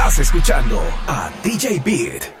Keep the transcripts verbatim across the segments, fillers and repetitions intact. Estás escuchando a D J Beat.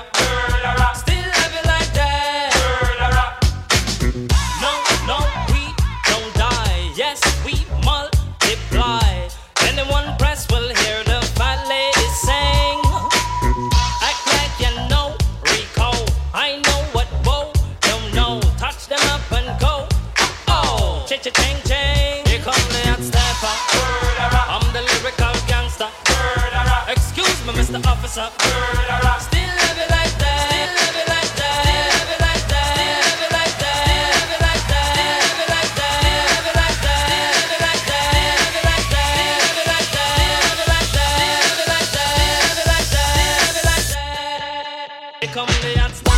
Come on,